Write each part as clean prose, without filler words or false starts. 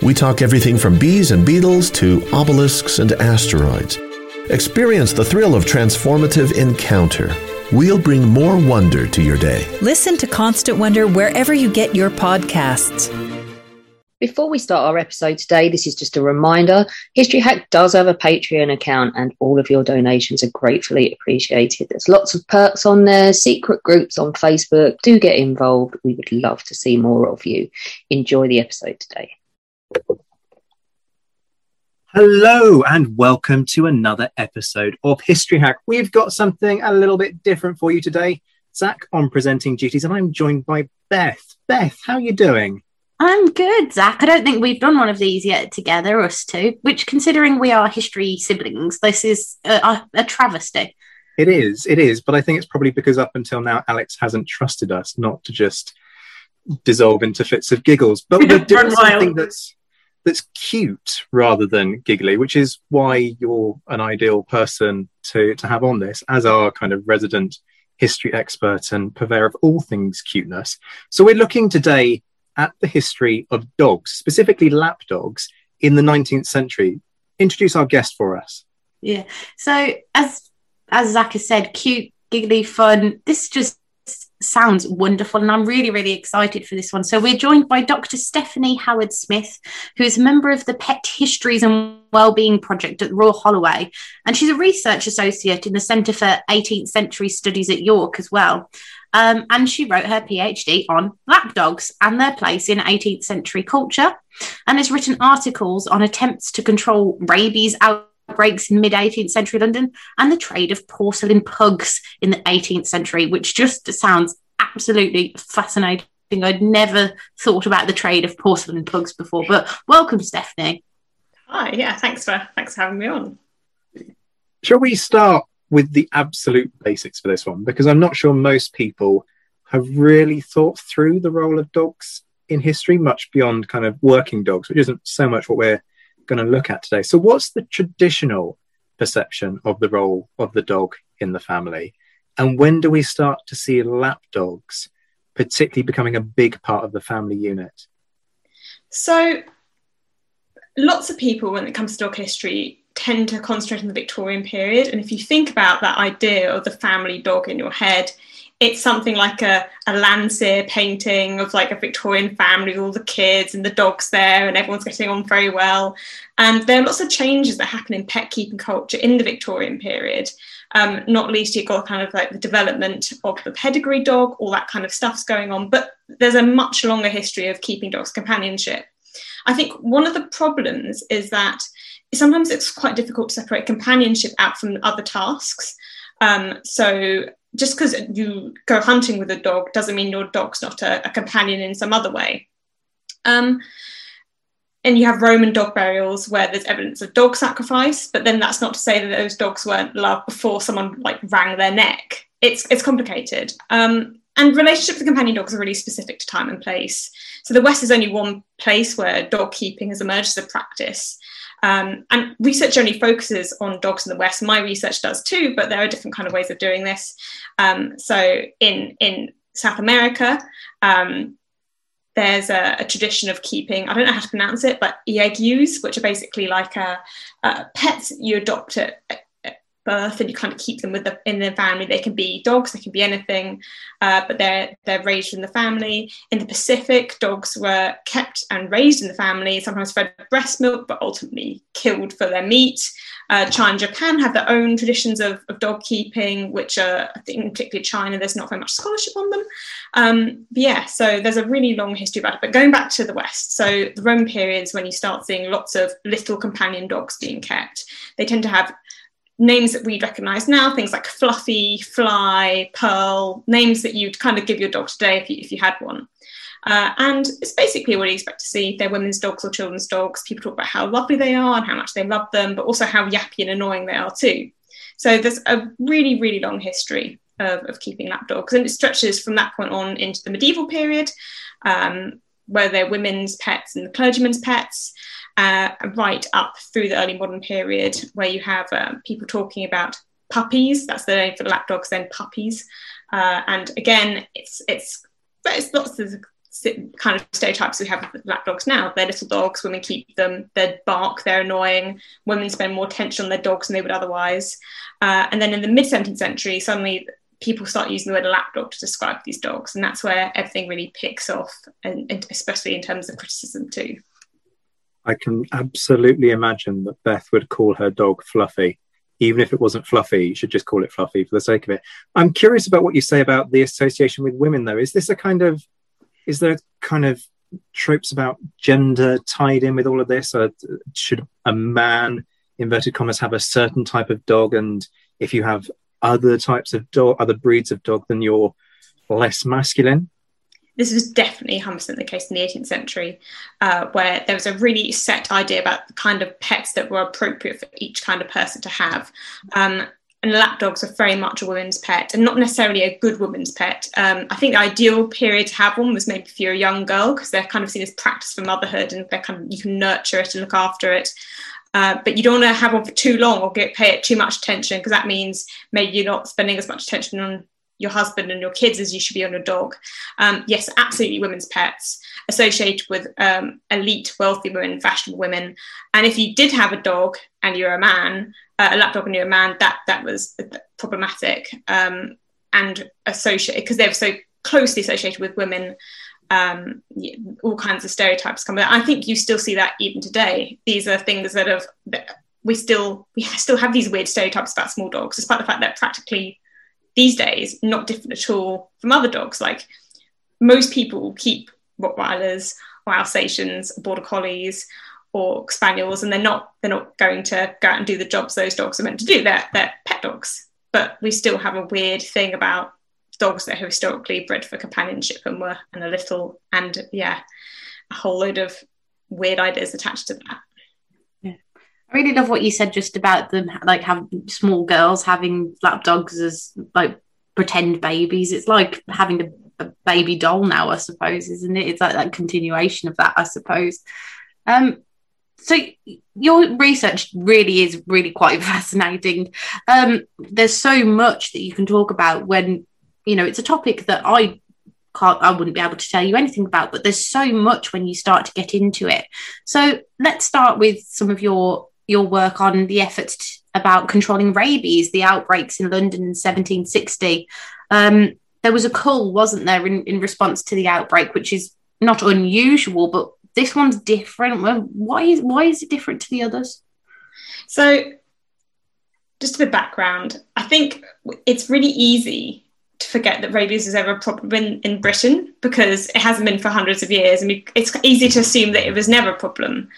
We talk everything from bees and beetles to obelisks and asteroids. Experience the thrill of transformative encounter. We'll bring more wonder to your day. Listen to Constant Wonder wherever you get your podcasts. Before we start our episode today, this is just a reminder, History Hack does have a Patreon account and all of your donations are gratefully appreciated. There's lots of perks on there, secret groups on Facebook. Do get involved. We would love to see more of you. Enjoy the episode today. Hello and welcome to another episode of History Hack. We've got something a little bit different for you today. Zach on presenting duties and I'm joined by Beth. Beth, how are you doing? I'm good, Zach. I don't think we've done one of these yet together, us two, which, considering we are history siblings, this is a travesty. It is, but I think it's probably because up until now, Alex hasn't trusted us not to just dissolve into fits of giggles. But we're doing something that's cute rather than giggly, which is why you're an ideal person to have on this as our kind of resident history expert and purveyor of all things cuteness. So we're looking today at the history of dogs, specifically lap dogs, in the 19th century. Introduce our guest for us. Yeah, so as Zach has said, cute, giggly, fun. This just sounds wonderful, and I'm really, really excited for this one. So we're joined by Dr. Stephanie Howard-Smith, who is a member of the Pet Histories and Wellbeing Project at Royal Holloway, and she's a research associate in the Centre for 18th Century Studies at York as well. And she wrote her PhD on lap dogs and their place in 18th century culture, and has written articles on attempts to control rabies outbreaks in mid-18th century London and the trade of porcelain pugs in the 18th century, which just sounds absolutely fascinating. I'd never thought about the trade of porcelain pugs before, but welcome, Stephanie. Hi, yeah, thanks for having me on. Shall we start with the absolute basics for this one, because I'm not sure most people have really thought through the role of dogs in history, much beyond kind of working dogs, which isn't so much what we're going to look at today. So what's the traditional perception of the role of the dog in the family? And when do we start to see lap dogs particularly becoming a big part of the family unit? So lots of people, when it comes to dog history, tend to concentrate on the Victorian period, and if you think about that idea of the family dog in your head, it's something like a Landseer painting of like a Victorian family with all the kids and the dogs there and everyone's getting on very well. And there are lots of changes that happen in pet keeping culture in the Victorian period, not least you've got kind of like the development of the pedigree dog, all that kind of stuff's going on, but there's a much longer history of keeping dogs companionship. I think one of the problems is that sometimes it's quite difficult to separate companionship out from other tasks. So just because you go hunting with a dog doesn't mean your dog's not a companion in some other way. And you have Roman dog burials where there's evidence of dog sacrifice, but then that's not to say that those dogs weren't loved before someone like wrung their neck. It's complicated. And relationships with companion dogs are really specific to time and place. So the West is only one place where dog keeping has emerged as a practice. And research only focuses on dogs in the West. My research does too, but there are different kind of ways of doing this. So in South America, there's a tradition of keeping, I don't know how to pronounce it, but iagues, which are basically like pets you adopt at birth, and you kind of keep them with the, in the family. They can be dogs, they can be anything, but they're raised in the family. In the Pacific, dogs were kept and raised in the family, sometimes fed breast milk, but ultimately killed for their meat. China and Japan have their own traditions of dog keeping, which are, I think, particularly China, there's not very much scholarship on them. So there's a really long history about it. But going back to the West, so the Roman period's when you start seeing lots of little companion dogs being kept. They tend to have names that we'd recognise now, things like Fluffy, Fly, Pearl, names that you'd kind of give your dog today if you had one. And it's basically what you expect to see. They're women's dogs or children's dogs. People talk about how lovely they are and how much they love them, but also how yappy and annoying they are too. So there's a really, really long history of keeping lapdogs. And it stretches from that point on into the medieval period, where they're women's pets and the clergyman's pets, right up through the early modern period, where you have people talking about puppies. That's the name for the lapdogs, then puppies. And again, it's lots of kind of stereotypes we have with lapdogs now. They're little dogs, women keep them, they bark, they're annoying, women spend more attention on their dogs than they would otherwise. And then in the mid-17th century, suddenly people start using the word lapdog to describe these dogs, and that's where everything really picks off, and especially in terms of criticism too. I can absolutely imagine that Beth would call her dog Fluffy. Even if it wasn't Fluffy, you should just call it Fluffy for the sake of it. I'm curious about what you say about the association with women, though. Is there kind of tropes about gender tied in with all of this? Should a man, inverted commas, have a certain type of dog, and if you have other types of dog, other breeds of dog, then you're less masculine? This was definitely 100% the case in the 18th century, where there was a really set idea about the kind of pets that were appropriate for each kind of person to have. And lapdogs are very much a woman's pet, and not necessarily a good woman's pet. I think the ideal period to have one was maybe if you're a young girl, because they're kind of seen as practice for motherhood, and they're kind of, you can nurture it and look after it. But you don't want to have one for too long or pay it too much attention, because that means maybe you're not spending as much attention on your husband and your kids as you should be on a dog. Yes, absolutely women's pets, associated with elite, wealthy women, fashionable women. And if you did have a dog and you're a man, a lapdog and you're a man, that was problematic, and associated, because they were so closely associated with women. All kinds of stereotypes come. I think you still see that even today. These are things that we still have these weird stereotypes about small dogs, despite the fact that practically these days not different at all from other dogs. Like, most people keep Rottweilers or Alsatians or Border Collies or Spaniels, and they're not going to go out and do the jobs those dogs are meant to do. They're pet dogs, but we still have a weird thing about dogs that are historically bred for companionship and a whole load of weird ideas attached to that. Yeah, I really love what you said just about them, like, having small girls having lapdogs as like pretend babies. It's like having a baby doll now, I suppose, isn't it? It's like that continuation of that, I suppose. So your research really is really quite fascinating. There's so much that you can talk about when, you know, it's a topic that I wouldn't be able to tell you anything about, but there's so much when you start to get into it. So let's start with some of your work on the efforts about controlling rabies, the outbreaks in London in 1760. There was a cull, wasn't there, in response to the outbreak, which is not unusual, but this one's different. Why is it different to the others? So, just a bit of background. I think it's really easy to forget that rabies was ever a problem in Britain, because it hasn't been for hundreds of years. I mean, it's easy to assume that it was never a problem.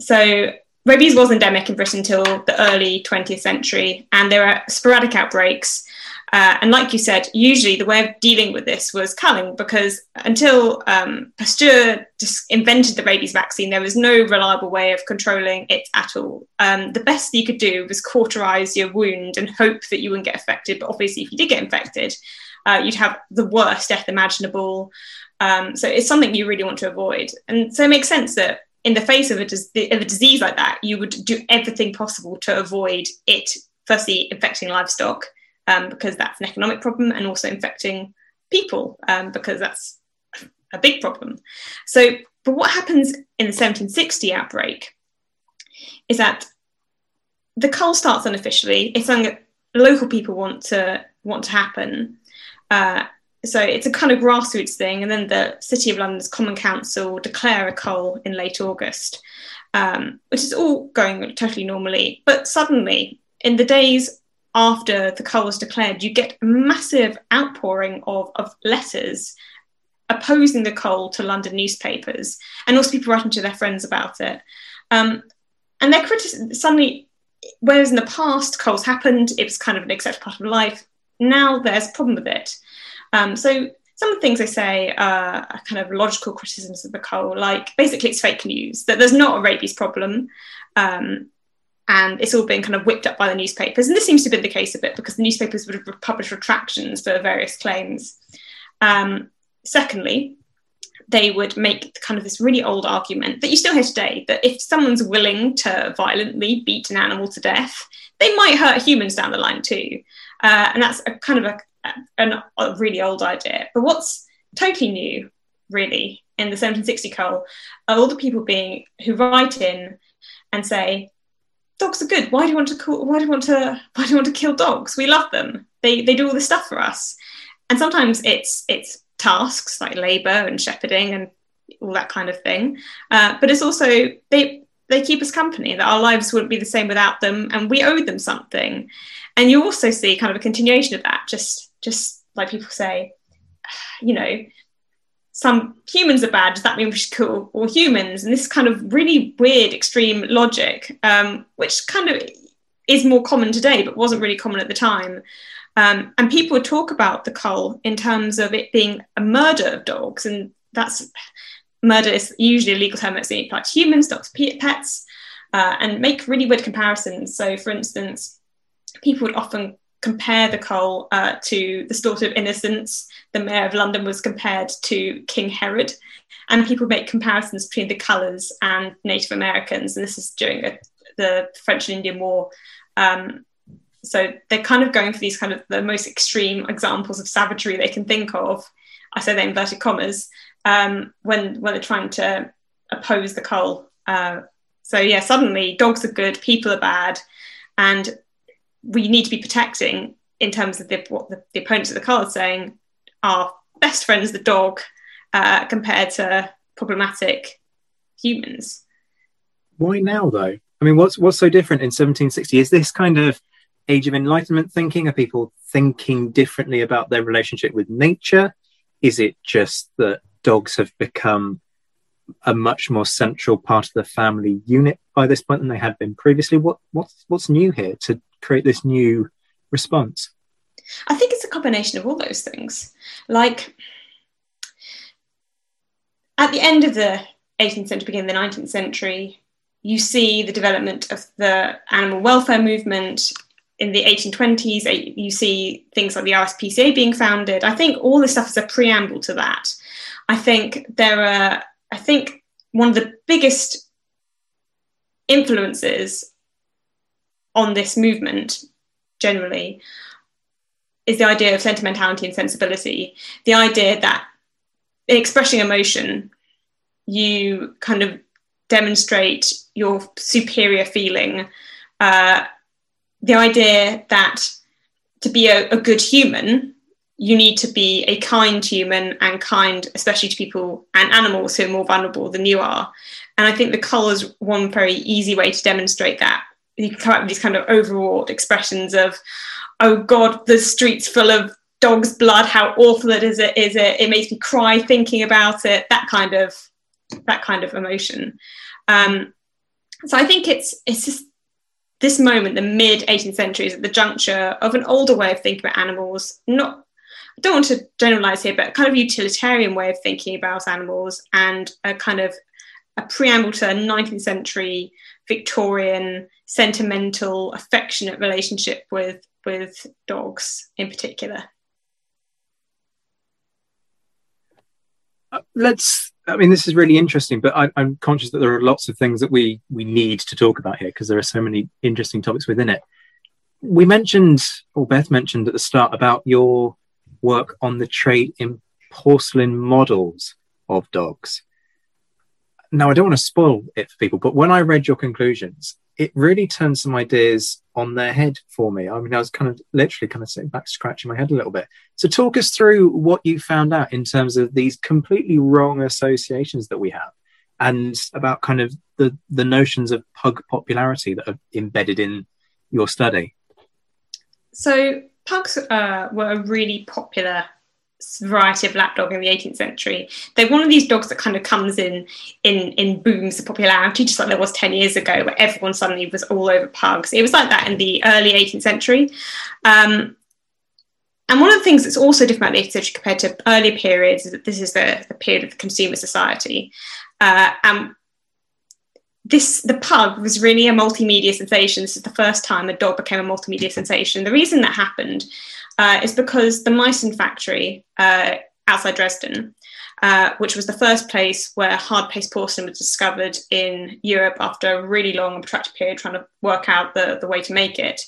So rabies was endemic in Britain until the early 20th century, and there are sporadic outbreaks. And like you said, usually the way of dealing with this was culling, because until Pasteur invented the rabies vaccine, there was no reliable way of controlling it at all. The best you could do was cauterize your wound and hope that you wouldn't get affected. But obviously, if you did get infected, you'd have the worst death imaginable. So it's something you really want to avoid. And so it makes sense that in the face of a disease like that, you would do everything possible to avoid it, firstly, infecting livestock, because that's an economic problem, and also infecting people, because that's a big problem. So, but what happens in the 1760 outbreak is that the cull starts unofficially. It's something that local people want to happen. So it's a kind of grassroots thing. And then the City of London's Common Council declare a cull in late August, which is all going totally normally. But suddenly, in the days after the cull was declared, you get a massive outpouring of letters opposing the cull to London newspapers, and also people writing to their friends about it. And they're suddenly, whereas in the past culls happened, it was kind of an accepted part of life, now there's a problem with it. So some of the things they say are kind of logical criticisms of the cull, like basically it's fake news, that there's not a rabies problem, and it's all been kind of whipped up by the newspapers. And this seems to have been the case a bit, because the newspapers would have published retractions for various claims. Secondly, they would make kind of this really old argument that you still hear today, that if someone's willing to violently beat an animal to death, they might hurt humans down the line too. And that's a kind of a really old idea. But what's totally new, really, in the 1760 cull, are all the people who write in and say, dogs are good. Why do you want to kill dogs? We love them. They do all this stuff for us. And sometimes it's tasks like labour and shepherding and all that kind of thing. But it's also they keep us company, that our lives wouldn't be the same without them, and we owe them something. And you also see kind of a continuation of that, just like people say, you know, some humans are bad, does that mean we should kill all humans? And this kind of really weird extreme logic, which kind of is more common today but wasn't really common at the time. And people would talk about the cull in terms of it being a murder of dogs, and that's murder is usually a legal term. It's applied to humans, dogs, pets, and make really weird comparisons. So, for instance, people would often compare the cull to the slaughter of innocents. The mayor of London was compared to King Herod, and people make comparisons between the colours and Native Americans. And this is during the French and Indian War. So they're kind of going for these kind of the most extreme examples of savagery they can think of. I say they inverted commas, when they're trying to oppose the cull. So yeah, suddenly dogs are good, people are bad, and we need to be protecting, in terms of what the opponents of the cull are saying, our best friend's the dog, compared to problematic humans. Why now though? I mean, what's so different in 1760? Is this kind of Age of Enlightenment thinking? Are people thinking differently about their relationship with nature? Is it just that dogs have become a much more central part of the family unit by this point than they had been previously? What's new here to create this new response? I think it's a combination of all those things. Like, at the end of the 18th century, beginning of the 19th century, you see the development of the animal welfare movement. In the 1820s, you see things like the RSPCA being founded. I think all this stuff is a preamble to that. I think one of the biggest influences on this movement generally is the idea of sentimentality and sensibility. The idea that in expressing emotion, you kind of demonstrate your superior feeling. The idea that to be a good human, you need to be a kind human, and kind especially to people and animals who are more vulnerable than you are. And I think the cull is one very easy way to demonstrate that. You can come up with these kind of overwrought expressions of, oh God, the street's full of dog's blood, how awful it is, it makes me cry thinking about it, that kind of emotion. So I think it's just this moment, the mid-18th century, is at the juncture of an older way of thinking about animals. I don't want to generalise here, but a kind of utilitarian way of thinking about animals, and a kind of a preamble to a 19th century Victorian, sentimental, affectionate relationship with dogs in particular. This is really interesting, but I'm conscious that there are lots of things that we need to talk about here, because there are so many interesting topics within it. We mentioned, or Beth mentioned at the start, about your work on the trade in porcelain models of dogs. Now, I don't want to spoil it for people, but when I read your conclusions, it really turned some ideas on their head for me. I mean, I was kind of sitting back, scratching my head a little bit. So talk us through what you found out in terms of these completely wrong associations that we have, and about kind of the notions of pug popularity that are embedded in your study. So pugs were a really popular variety of lapdog in the 18th century. They're one of these dogs that kind of comes in booms of popularity, just like there was 10 years ago, where everyone suddenly was all over pugs. It was like that in the early 18th century. And one of the things that's also different about the 18th century compared to earlier periods is that this is the period of the consumer society. And the pug was really a multimedia sensation. This is the first time a dog became a multimedia sensation. The reason that happened is because the Meissen factory outside Dresden, which was the first place where hard-paste porcelain was discovered in Europe after a really long and protracted period trying to work out the way to make it,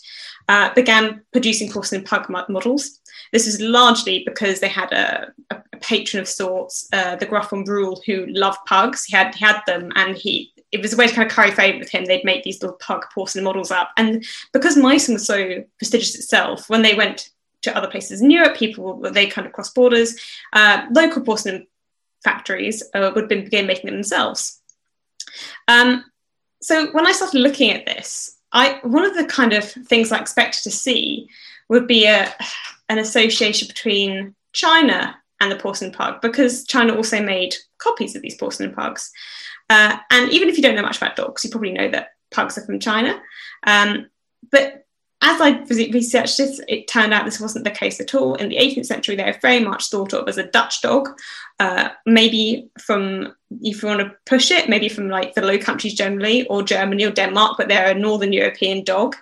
began producing porcelain pug models. This is largely because they had a patron of sorts, the Graf von Brühl, who loved pugs. He had them, and it was a way to kind of curry favour with him. They'd make these little pug porcelain models up. And because Meissen was so prestigious itself, when they went to other places in Europe, they kind of crossed borders. Local porcelain factories would begin making them themselves. So when I started looking at this, one of the kind of things I expected to see would be an association between China and the porcelain pug, because China also made copies of these porcelain pugs. And even if you don't know much about dogs, you probably know that pugs are from China. But as I researched this, it turned out this wasn't the case at all. In the 18th century, they were very much thought of as a Dutch dog, maybe from, if you want to push it, maybe from like the Low Countries generally, or Germany or Denmark, but they're a Northern European dog.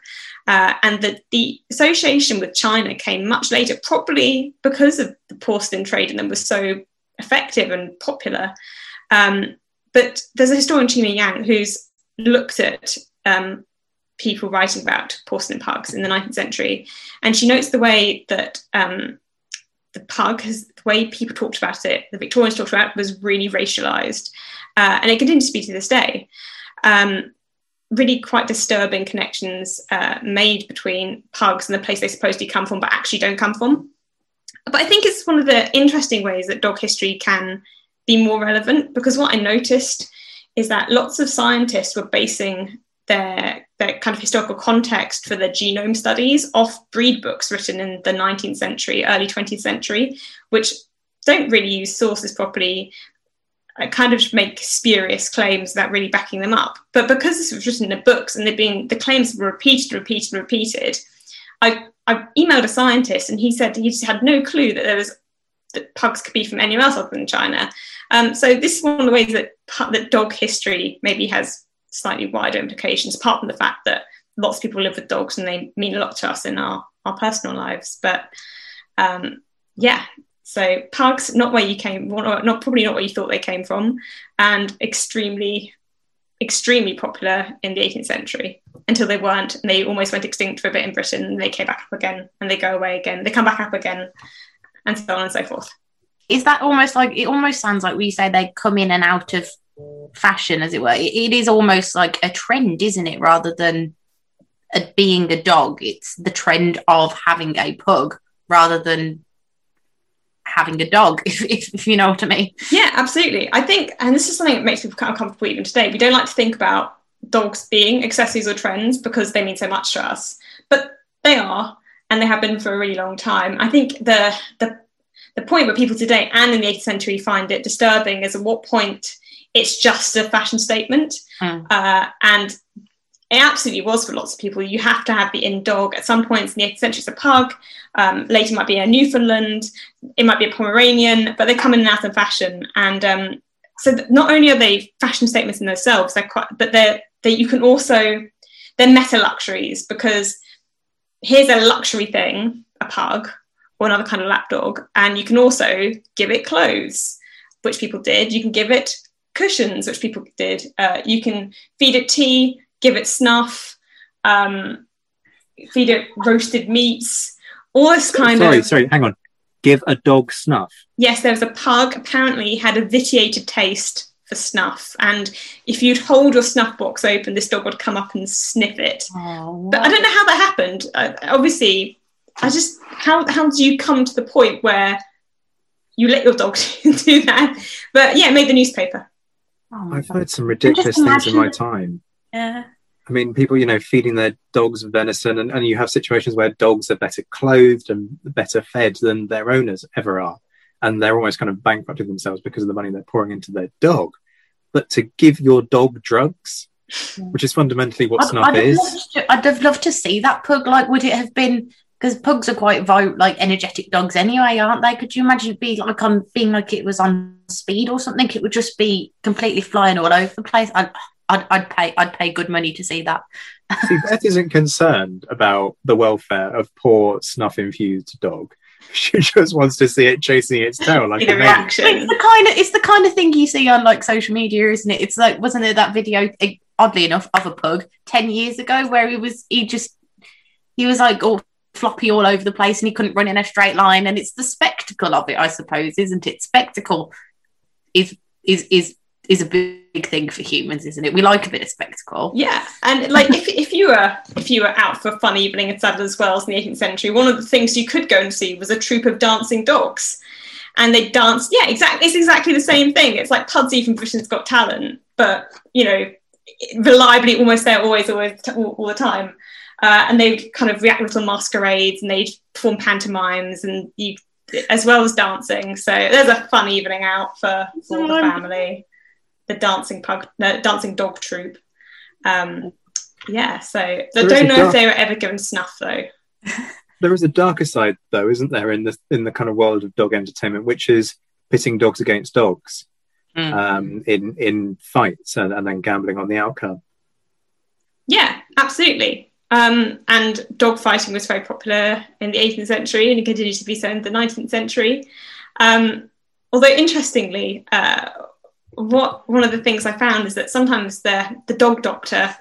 And that the association with China came much later, probably because of the porcelain trade in them was so effective and popular. But there's a historian, Chima Yang, who's looked at people writing about porcelain pugs in the 19th century. And she notes the way that the pug, the way people talked about it, the Victorians talked about it, was really racialised. And it continues to be to this day. Really quite disturbing connections made between pugs and the place they supposedly come from but actually don't come from. But I think it's one of the interesting ways that dog history can be more relevant, because what I noticed is that lots of scientists were basing their kind of historical context for their genome studies off breed books written in the 19th century, early 20th century, which don't really use sources properly, kind of make spurious claims without really backing them up. But because this was written in the books and the claims were repeated, I emailed a scientist, and he said he just had no clue that pugs could be from anywhere else other than China. So this is one of the ways that dog history maybe has slightly wider implications, apart from the fact that lots of people live with dogs and they mean a lot to us in our personal lives. But so pugs, not where you came, not probably not where you thought they came from, and extremely, extremely popular in the 18th century until they weren't, and they almost went extinct for a bit in Britain, and they came back up again, and they go away again, they come back up again, and so on and so forth. Is that almost like, it almost sounds like we say they come in and out of fashion, as it were. It is almost like a trend, isn't it? Rather than being a dog, it's the trend of having a pug rather than having a dog, if you know what I mean. Yeah, absolutely. I think, and this is something that makes people kind of uncomfortable even today, we don't like to think about dogs being accessories or trends because they mean so much to us, but they are, and they have been for a really long time. I think the point where people today and in the 18th century find it disturbing is at what point it's just a fashion statement. And it absolutely was for lots of people. You have to have the inn dog. At some points in the 18th century, it's a pug. Later, it might be a Newfoundland. It might be a Pomeranian. But they come in and out of fashion. And so not only are they fashion statements in themselves, you can also, they're meta luxuries, because here's a luxury thing, a pug or another kind of lapdog, and you can also give it clothes, which people did. You can give it cushions, which people did. You can feed it tea, give it snuff, feed it roasted meats, all this kind of... Sorry, hang on. Give a dog snuff? Yes, there was a pug, apparently had a vitiated taste for snuff, and if you'd hold your snuff box open, this dog would come up and sniff it. Oh, but I don't know how that happened. How do you come to the point where you let your dog do that? But yeah, it made the newspaper. I've heard some ridiculous things in my time. Yeah. I mean, people, you know, feeding their dogs venison, and you have situations where dogs are better clothed and better fed than their owners ever are. And they're almost kind of bankrupting themselves because of the money they're pouring into their dog. But to give your dog drugs, which is fundamentally what snuff is. I'd have loved to see that pug. Like, would it have been, because pugs are quite energetic dogs anyway, aren't they? Could you imagine it be like on being like it was on speed or something? It would just be completely flying all over the place. I'd pay good money to see that. See, Beth isn't concerned about the welfare of poor snuff-infused dog. She just wants to see it chasing its tail like a rat. It's the kind of thing you see on like social media, isn't it? It's like, wasn't there that video, oddly enough, of a pug 10 years ago where he was like all floppy all over the place and he couldn't run in a straight line, and it's the spectacle of it, I suppose, isn't it? Spectacle is a big thing for humans, isn't it? We like a bit of spectacle. Yeah, and like if you were out for a fun evening at Sadler's Wells in the 18th century, one of the things you could go and see was a troop of dancing dogs, and they danced. Yeah, exactly. It's exactly the same thing. It's like Pudsey from Britain's Got Talent, but you know, reliably almost there, always all the time. And they'd kind of react with little masquerades, and they'd perform pantomimes, and you as well as dancing. So there's a fun evening out for all the family. The dancing dog troupe. So I don't know if they were ever given snuff, though. There is a darker side, though, isn't there, in the kind of world of dog entertainment, which is pitting dogs against dogs in fights and then gambling on the outcome. Yeah, absolutely. And dog fighting was very popular in the 18th century, and it continued to be so in the 19th century. Although, interestingly, one of the things I found is that sometimes the dog doctor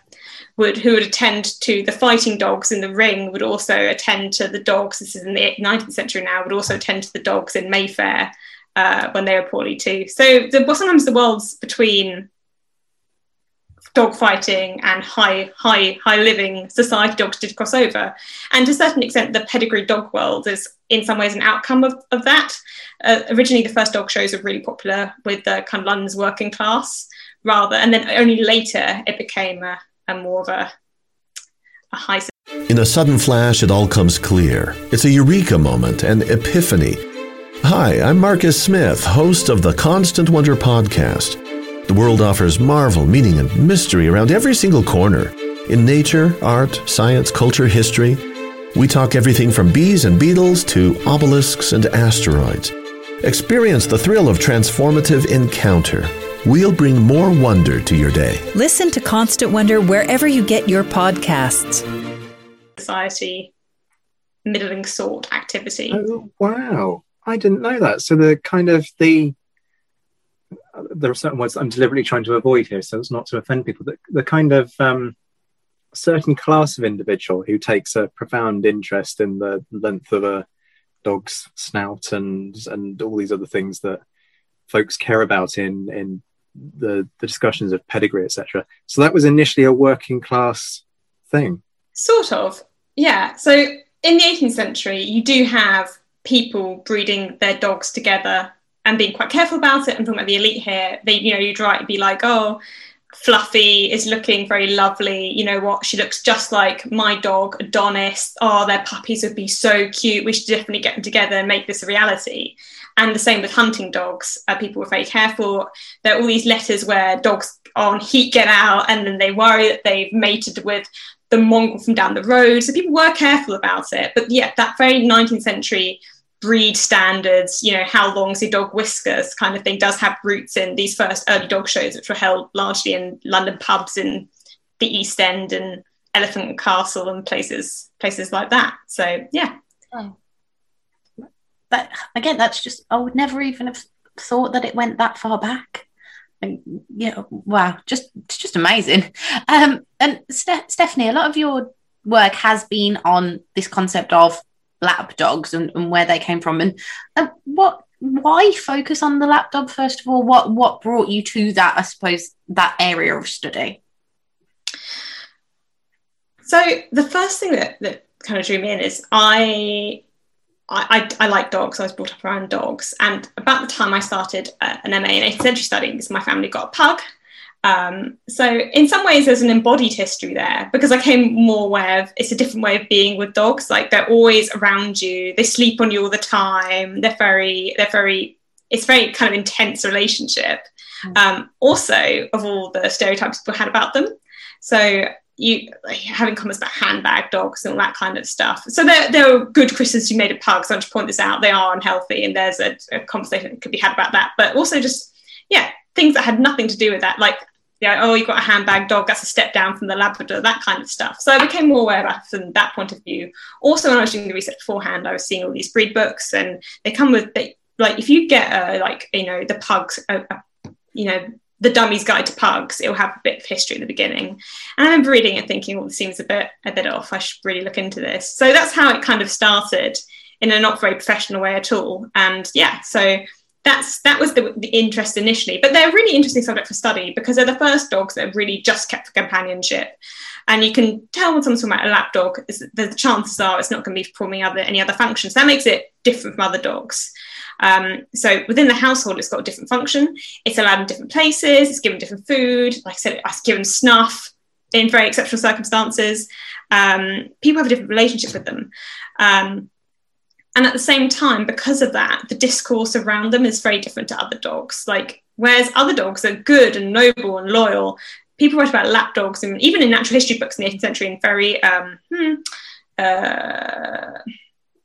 who would attend to the fighting dogs in the ring would also attend to the dogs. This is in the 19th century now. Would also attend to the dogs in Mayfair when they were poorly too. So sometimes the worlds between dog fighting and high living society dogs did cross over, and to a certain extent, the pedigree dog world is in some ways an outcome of that. Originally, the first dog shows were really popular with the kind of London's working class, rather, and then only later it became a more of a high. In a sudden flash, it all comes clear. It's a eureka moment, an epiphany. Hi, I'm Marcus Smith, host of the Constant Wonder podcast. The world offers marvel, meaning, and mystery around every single corner. In nature, art, science, culture, history, we talk everything from bees and beetles to obelisks and asteroids. Experience the thrill of transformative encounter. We'll bring more wonder to your day. Listen to Constant Wonder wherever you get your podcasts. Society, middling sort activity. Oh, wow. I didn't know that. So there are certain words that I'm deliberately trying to avoid here, so it's not to offend people. The kind of certain class of individual who takes a profound interest in the length of a dog's snout and all these other things that folks care about in the discussions of pedigree, etc. So that was initially a working class thing. Sort of, yeah. So in the 18th century, you do have people breeding their dogs together and being quite careful about it. I'm talking about the elite here. They, you know, you'd right be like, oh, Fluffy is looking very lovely. You know what? She looks just like my dog, Adonis. Oh, their puppies would be so cute. We should definitely get them together and make this a reality. And the same with hunting dogs. People were very careful. There are all these letters where dogs on heat get out and then they worry that they've mated with the mongrel from down the road. So people were careful about it. But yeah, that very 19th century breed standards, you know, how long's the dog whiskers kind of thing does have roots in these first early dog shows, which were held largely in London pubs in the East End and Elephant and Castle and places like that. So yeah. Oh. But again, that's just, I would never even have thought that it went that far back. And yeah, wow, it's just amazing. And Stephanie, a lot of your work has been on this concept of lap dogs and where they came from, and what why focus on the lapdog first of all? What brought you to that, I suppose, that area of study? So the first thing that kind of drew me in is I like dogs. I was brought up around dogs, and about the time I started an MA in 18th century studies, my family got a pug. So in some ways there's an embodied history there, because I came more aware of it's a different way of being with dogs. Like, they're always around you, they sleep on you all the time, it's very kind of intense relationship. Also of all the stereotypes people had about them, so you like, having comments about handbag dogs and all that kind of stuff. So there are good criticisms you made of pugs, so I want to point this out, they are unhealthy, and there's a conversation that could be had about that, but also just things that had nothing to do with that, like you've got a handbag dog, that's a step down from the Labrador, that kind of stuff. So I became more aware of it from that point of view. Also, when I was doing the research beforehand, I was seeing all these breed books, and they come with, like, if you get the pugs, the Dummy's Guide to Pugs, it'll have a bit of history at the beginning. And I remember reading it thinking, well, this seems a bit off, I should really look into this. So that's how it kind of started, in a not very professional way at all. And so that was the interest initially. But they're a really interesting subject for study, because they're the first dogs that have really just kept for companionship. And you can tell when someone's talking about a lap dog, the chances are it's not going to be performing any other functions. That makes it different from other dogs. So within the household, it's got a different function. It's allowed in different places. It's given different food. Like I said, it's given snuff in very exceptional circumstances. People have a different relationship with them. And at the same time, because of that, the discourse around them is very different to other dogs. Like, whereas other dogs are good and noble and loyal, people write about lap dogs, and even in natural history books in the 18th century, in very,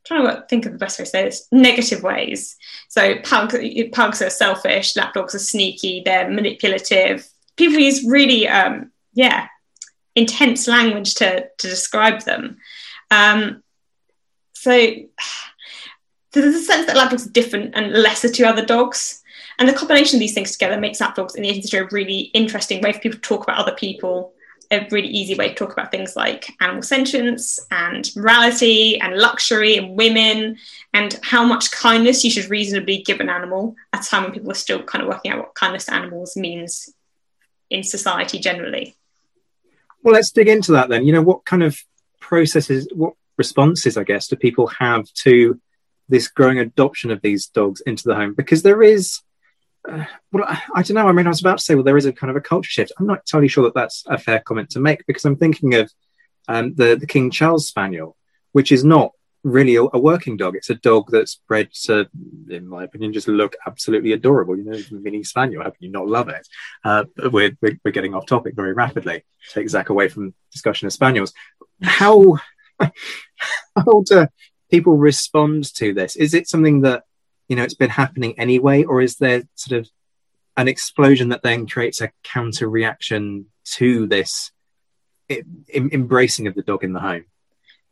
think of the best way to say this, negative ways. So pugs are selfish, lap dogs are sneaky, they're manipulative. People use really, intense language to describe them. So there's a sense that lap dogs are different and lesser to other dogs. And the combination of these things together makes lap dogs in the 18th century a really interesting way for people to talk about other people, a really easy way to talk about things like animal sentience and morality and luxury and women, and how much kindness you should reasonably give an animal at a time when people are still kind of working out what kindness to animals means in society generally. Well, let's dig into that then. What kind of processes, what responses, I guess, do people have to this growing adoption of these dogs into the home? Because there is, I don't know. I mean, I was about to say, well, there is a kind of a culture shift. I'm not entirely sure that that's a fair comment to make, because I'm thinking of the King Charles Spaniel, which is not really a working dog. It's a dog that's bred to, in my opinion, just look absolutely adorable. Mini Spaniel, how can you not love it? We're getting off topic very rapidly. Take Zach away from discussion of Spaniels. How do people respond to this? Is it something that, it's been happening anyway, or is there sort of an explosion that then creates a counter reaction to this embracing of the dog in the home?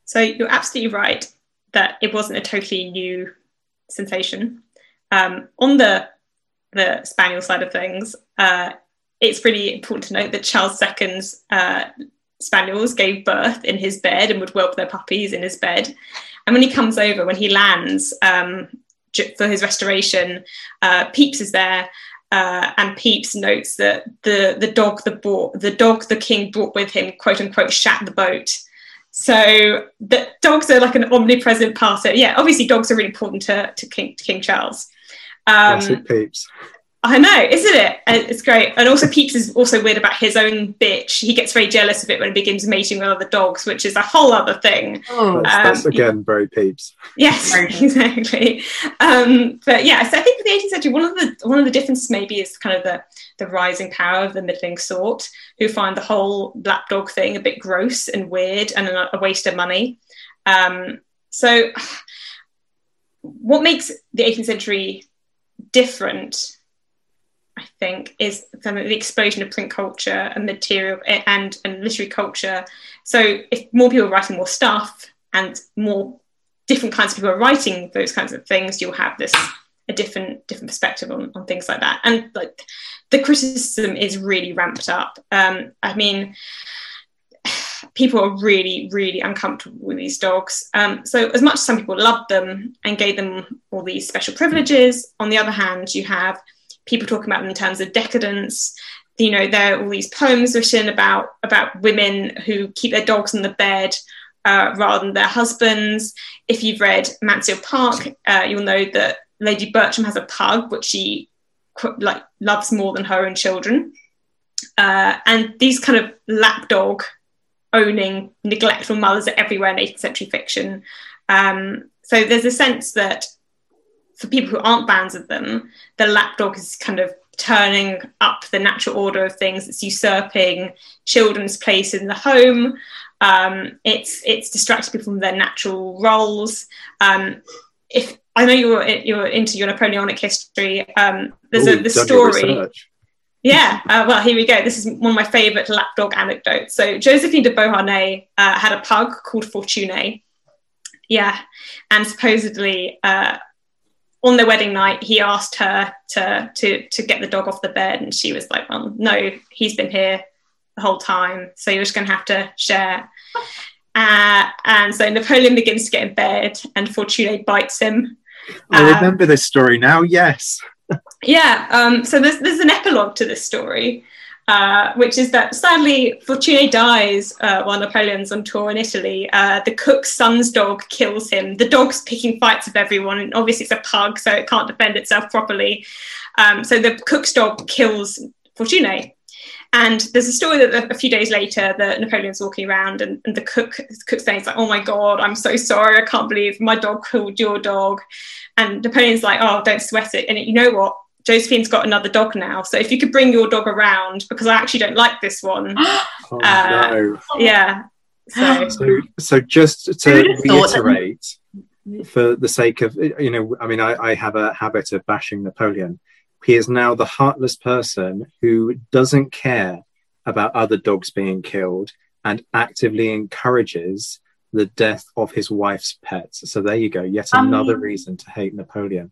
So you're absolutely right that it wasn't a totally new sensation. On the Spaniel side of things, it's really important to note that Charles II's Spaniels gave birth in his bed and would whelp their puppies in his bed. And when he comes over, when he lands, for his restoration, Pepys is there, and Pepys notes that the dog the king brought with him, quote unquote, shat the boat. So the dogs are like an omnipresent part of, obviously dogs are really important to King Charles. Classic Pepys. I know, isn't it? It's great. And also Pepys is also weird about his own bitch. He gets very jealous of it when he begins mating with other dogs, which is a whole other thing. Oh, that's again very Pepys. Yes, exactly. So I think for the 18th century, one of the differences maybe is kind of the rising power of the middling sort, who find the whole lapdog thing a bit gross and weird and a waste of money. So what makes the 18th century different, I think, is the explosion of print culture and material and literary culture. So if more people are writing more stuff and more different kinds of people are writing those kinds of things, you'll have a different perspective on things like that. And like the criticism is really ramped up. people are really, really uncomfortable with these dogs. So as much as some people loved them and gave them all these special privileges, on the other hand, you have people talking about them in terms of decadence. You know, there are all these poems written about women who keep their dogs in the bed rather than their husbands. If you've read Mansfield Park, you'll know that Lady Bertram has a pug, which she loves more than her own children. And these kind of lapdog owning, neglectful mothers are everywhere in 18th century fiction. So there's a sense that for people who aren't fans of them, the lapdog is kind of turning up the natural order of things. It's usurping children's place in the home. It's distracting people from their natural roles. If I know you're into your Napoleonic history, there's the story. Yeah, well, here we go. This is one of my favourite lapdog anecdotes. So Josephine de Beauharnais had a pug called Fortuné. Yeah, and supposedly on their wedding night, he asked her to get the dog off the bed, and she was like, well, no, he's been here the whole time, so you're just going to have to share. And so Napoleon begins to get in bed, and Fortuné bites him. I remember this story now, yes. Yeah, so there's an epilogue to this story, which is that sadly Fortuné dies while Napoleon's on tour in Italy. The cook's son's dog kills him. The dog's picking fights with everyone, and obviously it's a pug, so it can't defend itself properly. So the cook's dog kills Fortuné. And there's a story that a few days later that Napoleon's walking around and the cook's saying, like, oh my God, I'm so sorry. I can't believe my dog killed your dog. And Napoleon's like, oh, don't sweat it. And you know what? Josephine's got another dog now. So if you could bring your dog around, because I actually don't like this one. No. Yeah. So just to reiterate, for the sake of, you know, I mean, I have a habit of bashing Napoleon. He is now the heartless person who doesn't care about other dogs being killed and actively encourages the death of his wife's pets. So there you go, yet another reason to hate Napoleon.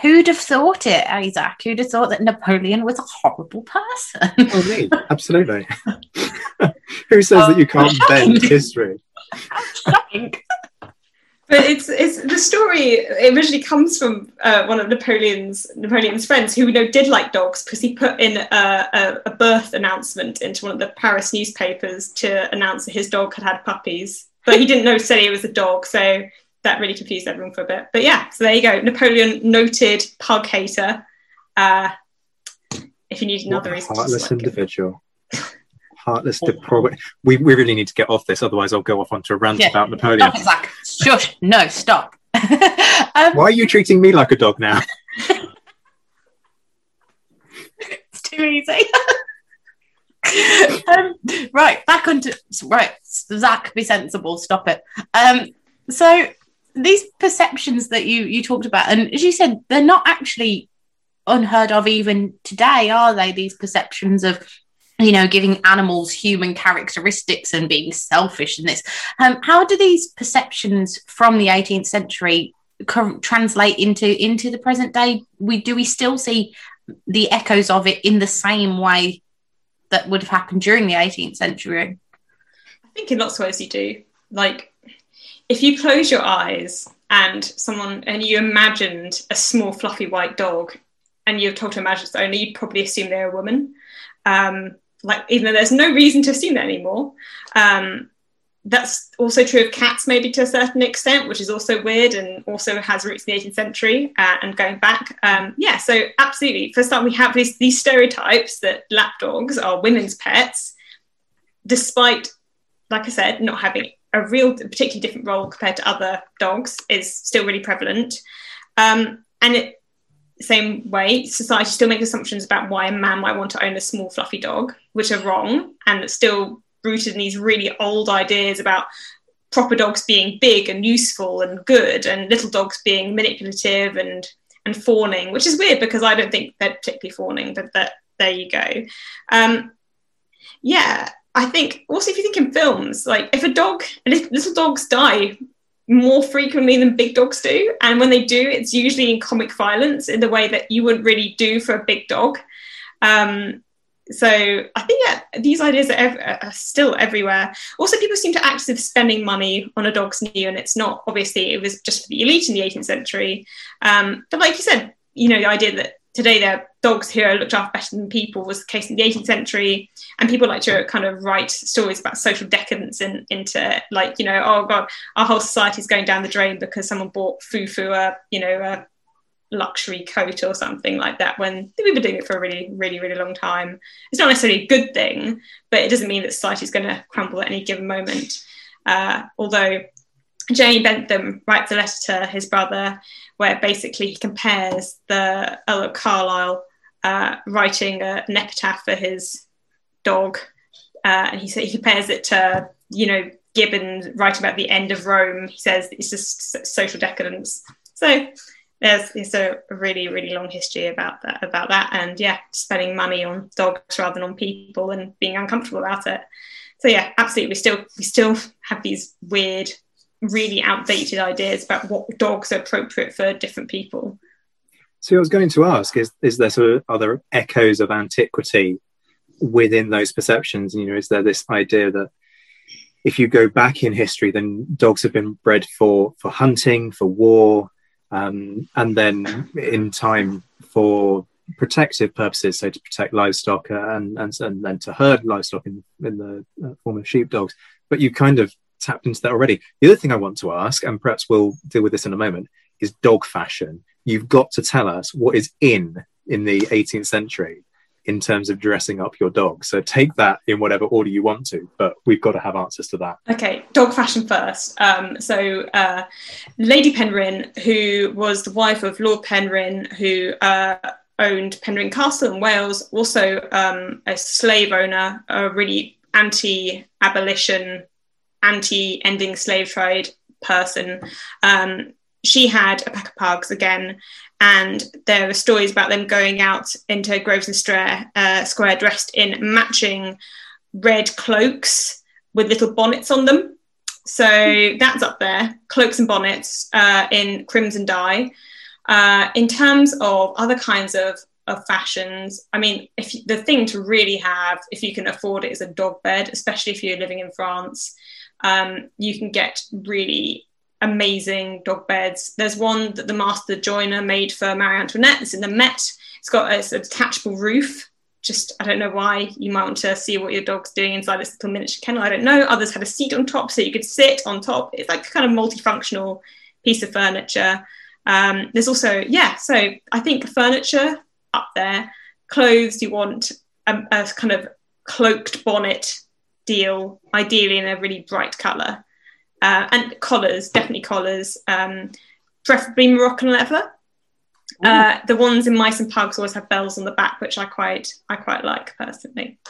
Who'd have thought it, Isaac? Who'd have thought that Napoleon was a horrible person? Oh, me. Absolutely. Who says that you can't bend history? But it's the story. It originally comes from one of Napoleon's friends, who we know did like dogs, because he put in a birth announcement into one of the Paris newspapers to announce that his dog had had puppies, but he didn't necessarily it was a dog, so that really confused everyone for a bit. But yeah, so there you go. Napoleon, noted pug hater. If you need another reason, heartless individual. Heartless depravity. We really need to get off this, otherwise I'll go off onto a rant about Napoleon. Stop, Zach. Shush. No, stop. Why are you treating me like a dog now? It's too easy. Right, back onto... Right, Zach, be sensible. Stop it. So these perceptions that you talked about, and as you said, they're not actually unheard of even today, are they? These perceptions of... you know, giving animals human characteristics and being selfish in this. How do these perceptions from the 18th century translate into the present day? Do we still see the echoes of it in the same way that would have happened during the 18th century? I think in lots of ways you do. like, if you close your eyes and you imagined a small fluffy white dog and you're told to imagine it's only, you'd probably assume they're a woman. Like, even though there's no reason to assume that anymore. That's also true of cats, maybe to a certain extent, which is also weird and also has roots in the 18th century and going back. So absolutely. For some, we have these stereotypes that lapdogs are women's pets, despite, like I said, not having a real, particularly different role compared to other dogs, is still really prevalent. Same way, society still makes assumptions about why a man might want to own a small fluffy dog, which are wrong, and it's still rooted in these really old ideas about proper dogs being big and useful and good, and little dogs being manipulative and fawning, which is weird because I don't think they're particularly fawning, but there you go. I think also, if you think in films, like if little dogs die more frequently than big dogs do, and when they do, it's usually in comic violence in the way that you wouldn't really do for a big dog. So I think these ideas are still everywhere. Also, people seem to act as if spending money on a dog's new, and it's not. Obviously, it was just for the elite in the 18th century. But like you said, you know, the idea that today their dogs here are looked after better than people was the case in the 18th century. And people like to kind of write stories about social decadence into like, you know, oh God, our whole society is going down the drain because someone bought Fufu a luxury coat or something like that, when we've been doing it for a really, really, really long time. It's not necessarily a good thing, but it doesn't mean that society is going to crumble at any given moment. Although Jamie Bentham writes a letter to his brother where basically he compares the Earl of Carlisle writing an epitaph for his dog, and he compares it to, you know, Gibbon writing about the end of Rome. He says it's just social decadence. So there's a really, really long history about that, and yeah, spending money on dogs rather than on people and being uncomfortable about it. So yeah, absolutely, we still have these weird, really outdated ideas about what dogs are appropriate for different people. So I was going to ask, is there sort of other echoes of antiquity within those perceptions? You know, is there this idea that if you go back in history, then dogs have been bred for hunting, for war, and then in time for protective purposes, so to protect livestock and then to herd livestock in the form of sheepdogs. But you kind of tapped into that already. The other thing I want to ask, and perhaps we'll deal with this in a moment, is dog fashion. You've got to tell us what is in the 18th century in terms of dressing up your dog. So take that in whatever order you want to, but we've got to have answers to that. Okay, dog fashion first. So Lady Penrhyn, who was the wife of Lord Penrhyn, who owned Penrhyn Castle in Wales, also a slave owner, a really anti-abolition, anti-ending slave trade person. She had a pack of pugs again, and there were stories about them going out into Grosvenor Square dressed in matching red cloaks with little bonnets on them. So that's up there, cloaks and bonnets in crimson dye. In terms of other kinds of fashions, I mean, the thing to really have, if you can afford it, is a dog bed, especially if you're living in France. You can get really amazing dog beds. There's one that the master joiner made for Marie Antoinette. It's in the Met. It's got a sort of detachable roof. Just, I don't know why, you might want to see what your dog's doing inside this little miniature kennel. I don't know. Others had a seat on top, so you could sit on top. It's like a kind of multifunctional piece of furniture. There's also, so I think furniture up there. Clothes, you want a kind of cloaked bonnet deal, ideally in a really bright colour. And collars, definitely collars, preferably Moroccan leather. The ones in Meissen pugs always have bells on the back, which I quite like personally.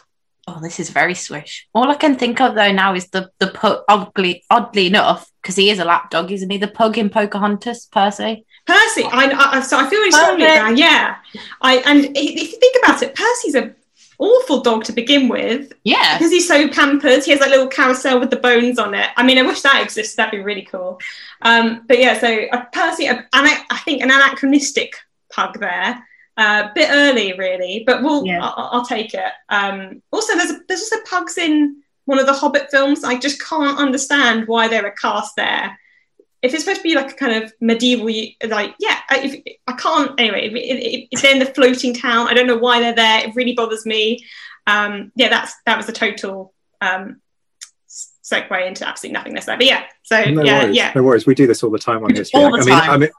Oh, this is very swish. All I can think of though now is the pug, oddly enough, because he is a lap dog, isn't he? The pug in Pocahontas, Percy. Percy, so I feel really strongly about. Yeah, and if you think about it, Percy's a awful dog to begin with, yeah, because he's so pampered. He has that little carousel with the bones on it. I mean, I wish that exists, that'd be really cool. So Percy, and I think an anachronistic pug there, a bit early really, but I'll take it. Also there's also pugs in one of the Hobbit films. I just can't understand why they were cast there. If it's supposed to be like a kind of medieval, like, yeah, if they're in the floating town, I don't know why they're there. It really bothers me. That was a total segue into absolutely nothingness there. But yeah, no worries. We do this all the time on History Hack. I mean,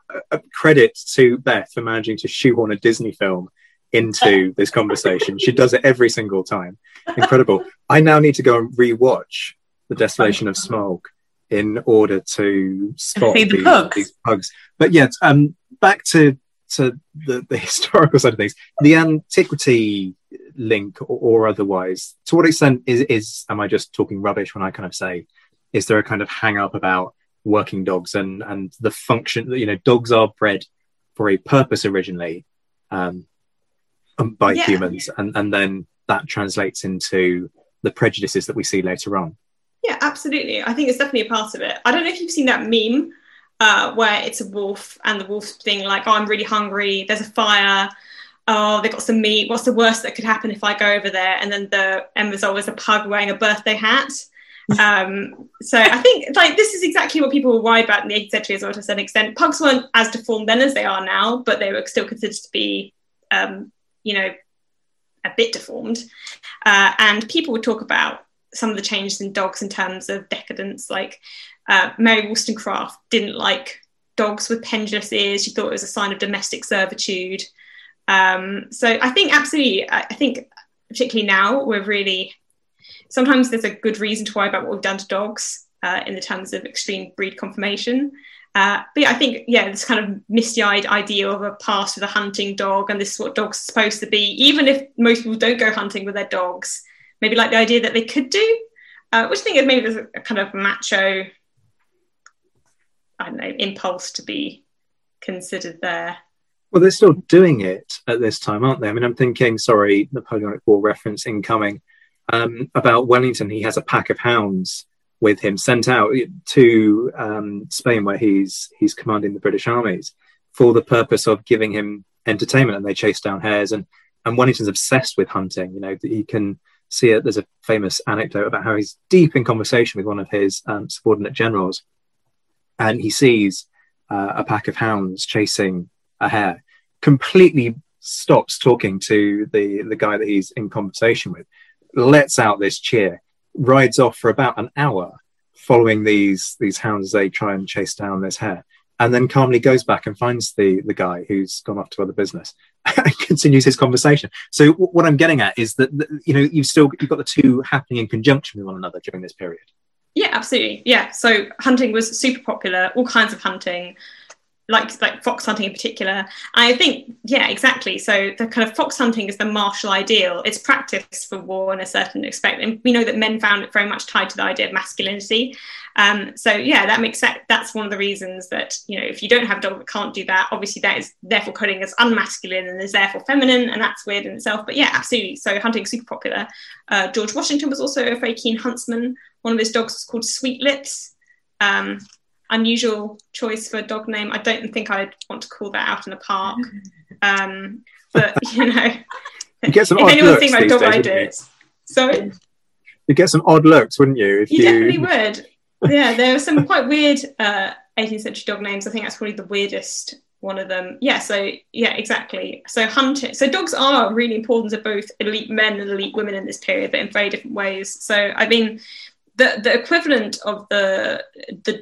credit to Beth for managing to shoehorn a Disney film into this conversation. She does it every single time. Incredible. I now need to go and rewatch The Desolation of Smaug in order to spot these pugs. But yeah, back to the historical side of things, the antiquity link or otherwise, to what extent is am I just talking rubbish when I kind of say, is there a kind of hang up about working dogs and the function that, you know, dogs are bred for a purpose originally by humans, and then that translates into the prejudices that we see later on? Yeah, absolutely. I think it's definitely a part of it. I don't know if you've seen that meme where it's a wolf and the wolf's being like, oh, I'm really hungry, there's a fire, oh, they've got some meat, what's the worst that could happen if I go over there? And then the there's always a pug wearing a birthday hat. So I think like this is exactly what people were worried about in the 18th century as well, to a certain extent. Pugs weren't as deformed then as they are now, but they were still considered to be, a bit deformed. And people would talk about some of the changes in dogs in terms of decadence, like Mary Wollstonecraft didn't like dogs with pendulous ears. She thought it was a sign of domestic servitude. So I think absolutely, I think particularly now we're really, sometimes there's a good reason to worry about what we've done to dogs in the terms of extreme breed conformation. But yeah, I think, yeah, this kind of misty-eyed idea of a past with a hunting dog, and this is what dogs are supposed to be, even if most people don't go hunting with their dogs, maybe like the idea that they could do, which I think is maybe there's a kind of macho, I don't know, impulse to be considered there. Well, they're still doing it at this time, aren't they? I mean, I'm thinking, sorry, Napoleonic War reference incoming, about Wellington. He has a pack of hounds with him sent out to Spain, where he's commanding the British armies, for the purpose of giving him entertainment, and they chase down hares. And Wellington's obsessed with hunting. You know, he can see it. There's a famous anecdote about how he's deep in conversation with one of his subordinate generals, and he sees a pack of hounds chasing a hare, completely stops talking to the guy that he's in conversation with, lets out this cheer, rides off for about an hour following these hounds as they try and chase down this hare, and then calmly goes back and finds the guy who's gone off to other business and continues his conversation. So what I'm getting at is that, you know, you've got the two happening in conjunction with one another during this period. Yeah, absolutely. Yeah. So hunting was super popular, all kinds of hunting, like fox hunting in particular. I think, yeah, exactly. So the kind of fox hunting is the martial ideal. It's practiced for war in a certain respect. And we know that men found it very much tied to the idea of masculinity. So yeah, that makes sense. That's one of the reasons that, you know, if you don't have a dog that can't do that, obviously that is therefore coding as unmasculine and is therefore feminine, and that's weird in itself. But yeah, absolutely. So hunting is super popular. George Washington was also a very keen huntsman. One of his dogs was called Sweet Lips. Unusual choice for a dog name. I don't think I'd want to call that out in the park. But you know, you get some if anyone thinks about dog ideas, sorry, you get some odd looks, wouldn't you? If you definitely would. Yeah, there are some quite weird 18th century dog names. I think that's probably the weirdest one of them. Yeah. So yeah, exactly. So hunting. So dogs are really important to both elite men and elite women in this period, but in very different ways. So I mean, the equivalent of the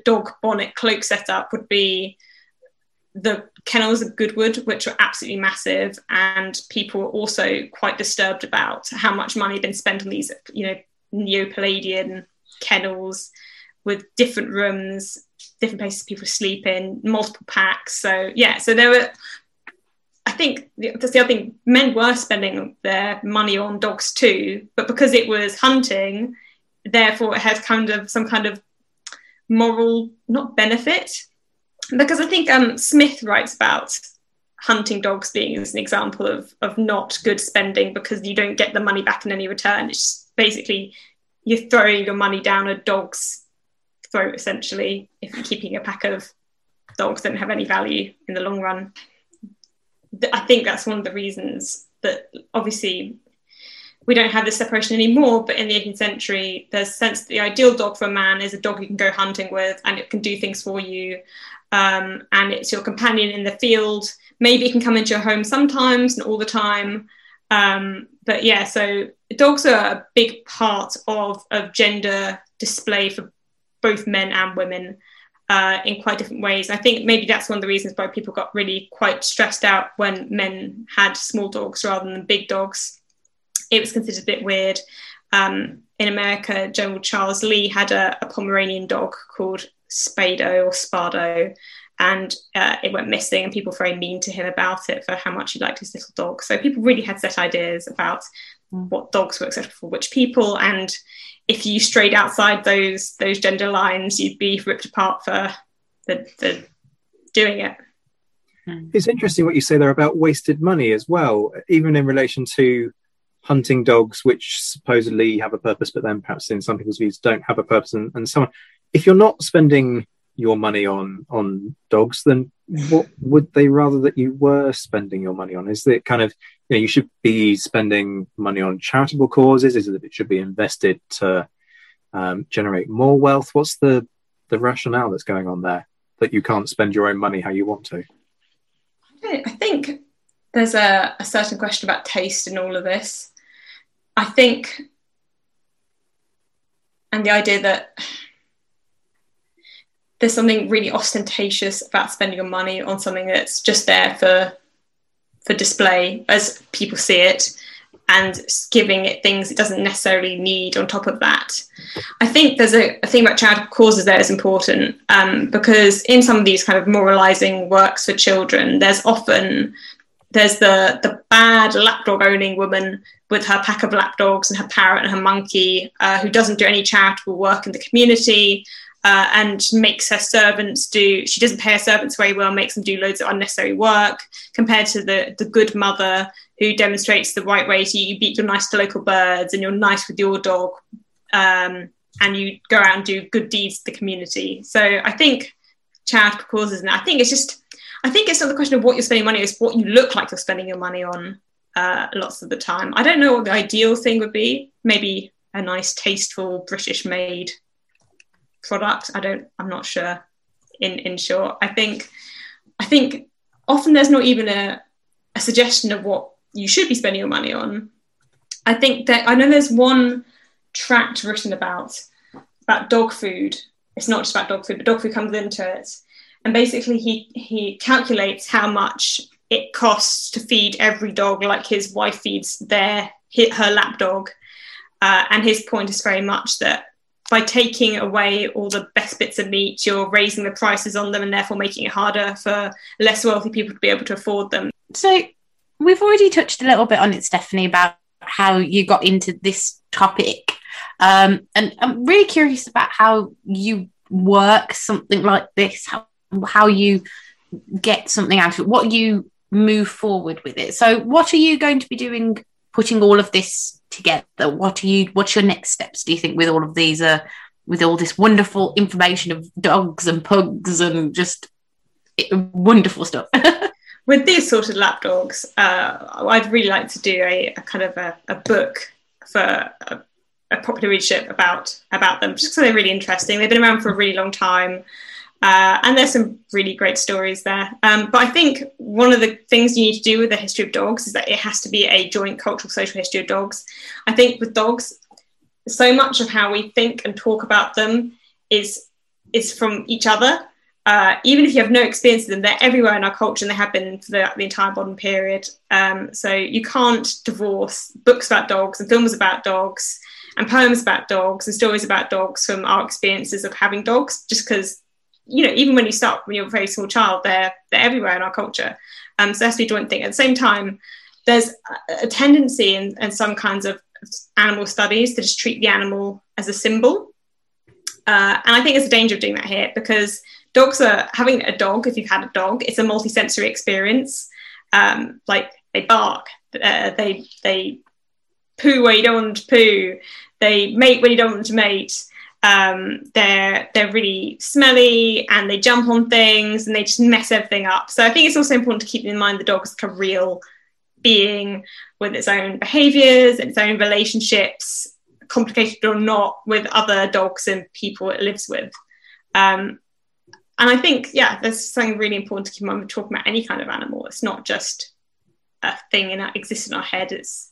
dog bonnet cloak setup would be the kennels of Goodwood, which were absolutely massive, and people were also quite disturbed about how much money had been spent on these, you know, Neo-Palladian kennels with different rooms, different places people sleep in, multiple packs. So yeah, so there were, I think that's the other thing, men were spending their money on dogs too, but because it was hunting, therefore it has kind of some kind of moral, not benefit, because I think Smith writes about hunting dogs being as an example of not good spending, because you don't get the money back in any return. It's basically you're throwing your money down a dog's throat, essentially, if you're keeping a pack of dogs that don't have any value in the long run. I think that's one of the reasons that obviously we don't have this separation anymore, but in the 18th century, there's a sense that the ideal dog for a man is a dog you can go hunting with and it can do things for you. And it's your companion in the field. Maybe it can come into your home sometimes and all the time. But yeah, so dogs are a big part of gender display for both men and women in quite different ways. I think maybe that's one of the reasons why people got really quite stressed out when men had small dogs rather than big dogs. It was considered a bit weird. In America, General Charles Lee had a Pomeranian dog called Spado, and it went missing, and people were very mean to him about it for how much he liked his little dog. So people really had set ideas about what dogs were acceptable for which people, and if you strayed outside those gender lines, you'd be ripped apart for the doing it. It's interesting what you say there about wasted money as well, even in relation to hunting dogs, which supposedly have a purpose, but then perhaps in some people's views don't have a purpose, and so on. If you're not spending your money on dogs, then what would they rather that you were spending your money on? Is it kind of, you know, you should be spending money on charitable causes? Is it that it should be invested to generate more wealth? What's the rationale that's going on there, that you can't spend your own money how you want to? I think there's a certain question about taste in all of this. I think, and the idea that there's something really ostentatious about spending your money on something that's just there for display as people see it, and giving it things it doesn't necessarily need on top of that. I think there's a thing about charitable causes there is important, because in some of these kind of moralising works for children, there's the bad lapdog owning woman with her pack of lapdogs and her parrot and her monkey, who doesn't do any charitable work in the community, and makes her servants she doesn't pay her servants very well, makes them do loads of unnecessary work, compared to the good mother who demonstrates the right way. So you're nice to local birds and you're nice with your dog, and you go out and do good deeds to the community. So I think charitable causes, and I think it's not the question of what you're spending money on, it's what you look like you're spending your money on lots of the time. I don't know what the ideal thing would be. Maybe a nice, tasteful, British-made product. I'm not sure. In short, I think often there's not even a suggestion of what you should be spending your money on. I think that, I know there's one tract written about dog food. It's not just about dog food, but dog food comes into it. And basically he calculates how much it costs to feed every dog, like his wife feeds her lap dog. And his point is very much that by taking away all the best bits of meat, you're raising the prices on them and therefore making it harder for less wealthy people to be able to afford them. So we've already touched a little bit on it, Stephanie, about how you got into this topic. And I'm really curious about how you work something like this, how you get something out of it, what you move forward with it. So what are you going to be doing, putting all of this together? What's your next steps, do you think, with all of these with all this wonderful information of dogs and pugs and just wonderful stuff? With these sort of lap dogs, I'd really like to do a kind of a book for a popular readership about them, just because they're really interesting. They've been around for a really long time, and there's some really great stories there. But I think one of the things you need to do with the history of dogs is that it has to be a joint cultural social history of dogs. I think with dogs, so much of how we think and talk about them is from each other. Even if you have no experience of them, they're everywhere in our culture, and they have been for the entire modern period. So you can't divorce books about dogs and films about dogs and poems about dogs and stories about dogs from our experiences of having dogs, just because, you know, even when you're a very small child, they're everywhere in our culture. So that's the joint thing. At the same time, there's a tendency in some kinds of animal studies to just treat the animal as a symbol. And I think there's a danger of doing that here, because having a dog, if you've had a dog, it's a multisensory experience. Like they bark, they poo where you don't want to poo, they mate when you don't want to mate. They're really smelly, and they jump on things, and they just mess everything up. So I think it's also important to keep in mind the dog is like a real being with its own behaviours, its own relationships, complicated or not, with other dogs and people it lives with. And I think, yeah, there's something really important to keep in mind when talking about any kind of animal. It's not just a thing that exists in our head. It's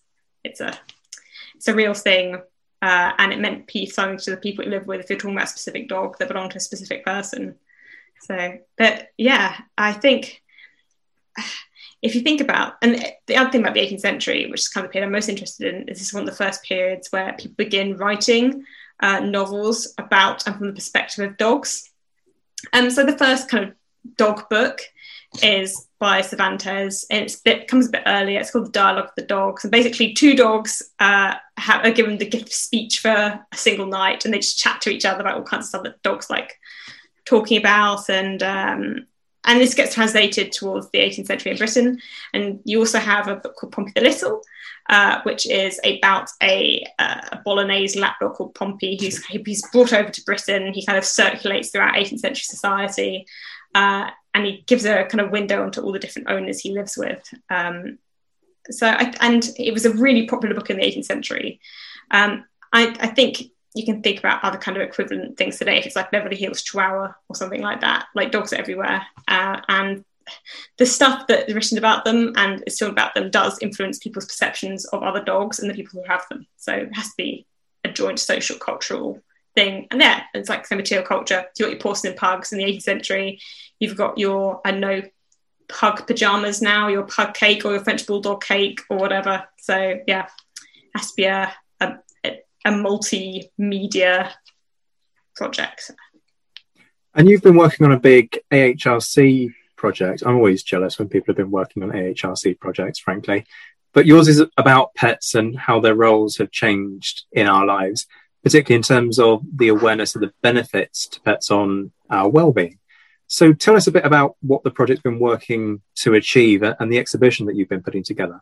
a real thing, and it meant something to the people it live with. If you're talking about a specific dog that belonged to a specific person, so. But yeah, I think if you think about, and the other thing about the 18th century, which is kind of the period I'm most interested in, is this is one of the first periods where people begin writing novels about and from the perspective of dogs. So the first kind of dog book is by Cervantes, and it comes a bit earlier. It's called The Dialogue of the Dogs, and basically two dogs are given the gift of speech for a single night, and they just chat to each other about all kinds of stuff that dogs like talking about, and this gets translated towards the 18th century in Britain. And you also have a book called Pompey the Little, which is about a Bolognese lapdog called Pompey, who's brought over to Britain. He kind of circulates throughout 18th century society, and he gives a kind of window onto all the different owners he lives with. And it was a really popular book in the 18th century. I think you can think about other kind of equivalent things today, if it's like Beverly Hills Chihuahua or something like that. Like, dogs are everywhere. And the stuff that's written about them and is still about them does influence people's perceptions of other dogs and the people who have them. So it has to be a joint social, cultural thing. And yeah, it's like the material culture. You've got your porcelain pugs in the 18th century. You've got your, I know, pug pyjamas now, your pug cake or your French bulldog cake or whatever. So yeah, it has to be a multimedia project. And you've been working on a big AHRC project. I'm always jealous when people have been working on AHRC projects, frankly. But yours is about pets and how their roles have changed in our lives, particularly in terms of the awareness of the benefits to pets on our well-being. So tell us a bit about what the project's been working to achieve and the exhibition that you've been putting together.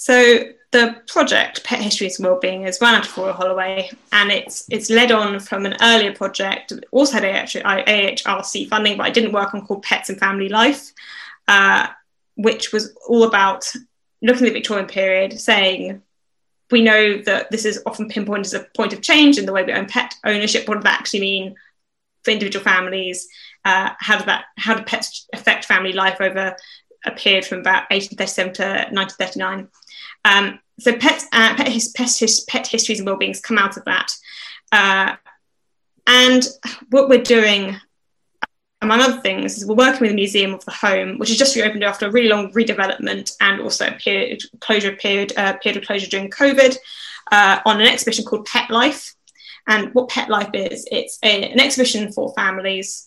So the project, Pet Histories and Wellbeing, is run out of Royal Holloway, and it's led on from an earlier project that also had AHRC funding, but I didn't work on, called Pets and Family Life, which was all about looking at the Victorian period, saying, we know that this is often pinpointed as a point of change in the way we own pet ownership. What does that actually mean for individual families? How do pets affect family life over a period from about 1837 to 1939? So pet histories and wellbeings come out of that. And what we're doing, among other things, is we're working with the Museum of the Home, which has just reopened after a really long redevelopment and also a period of closure during COVID, on an exhibition called Pet Life. And what Pet Life is, it's an exhibition for families.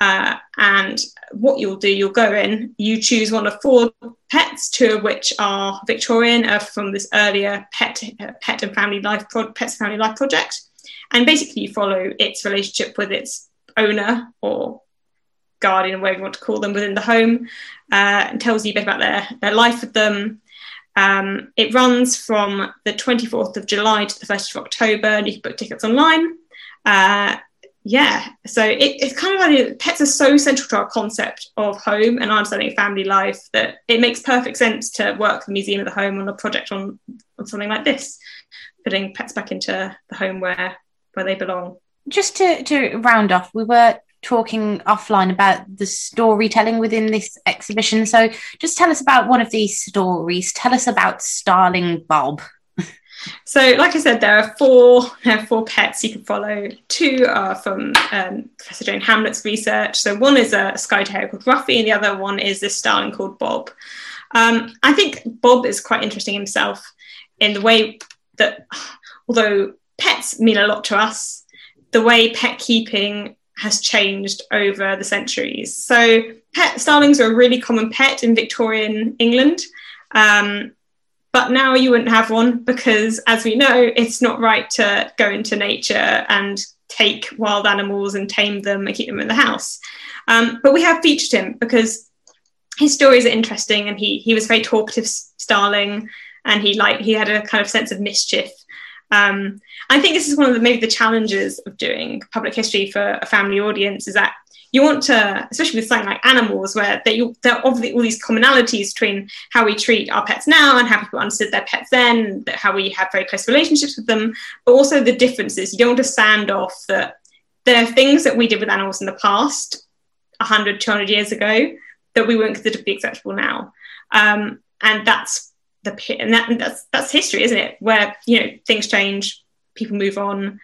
And what you'll do, you'll go in, you choose one of four pets, two of which are Victorian, from this earlier Pets and Family Life project, and basically you follow its relationship with its owner or guardian, whatever you want to call them, within the home, and tells you a bit about their life with them. It runs from the 24th of July to the 1st of October, and you can book tickets online. So it's kind of like pets are so central to our concept of home and our understanding of family life that it makes perfect sense to work with the Museum of the Home on a project on something like this, putting pets back into the home where they belong. Just to round off, we were talking offline about the storytelling within this exhibition. So just tell us about one of these stories. Tell us about Starling Bob. So, like I said, there are four pets you can follow. Two are from Professor Jane Hamlett's research. So one is a sky terrier called Ruffy, and the other one is this starling called Bob. I think Bob is quite interesting himself in the way that, although pets mean a lot to us, the way pet keeping has changed over the centuries. So starlings are a really common pet in Victorian England. But now you wouldn't have one because, as we know, it's not right to go into nature and take wild animals and tame them and keep them in the house. But we have featured him because his stories are interesting, and he was a very talkative starling, and he had a kind of sense of mischief. I think this is one of the challenges of doing public history for a family audience, is that you want to, especially with something like animals, where there are obviously all these commonalities between how we treat our pets now and how people understood their pets then, how we have very close relationships with them, but also the differences. You don't want to sand off that there are things that we did with animals in the past, 100, 200 years ago, that we wouldn't consider to be acceptable now. And that's history, isn't it? Where, you know, things change, people move on,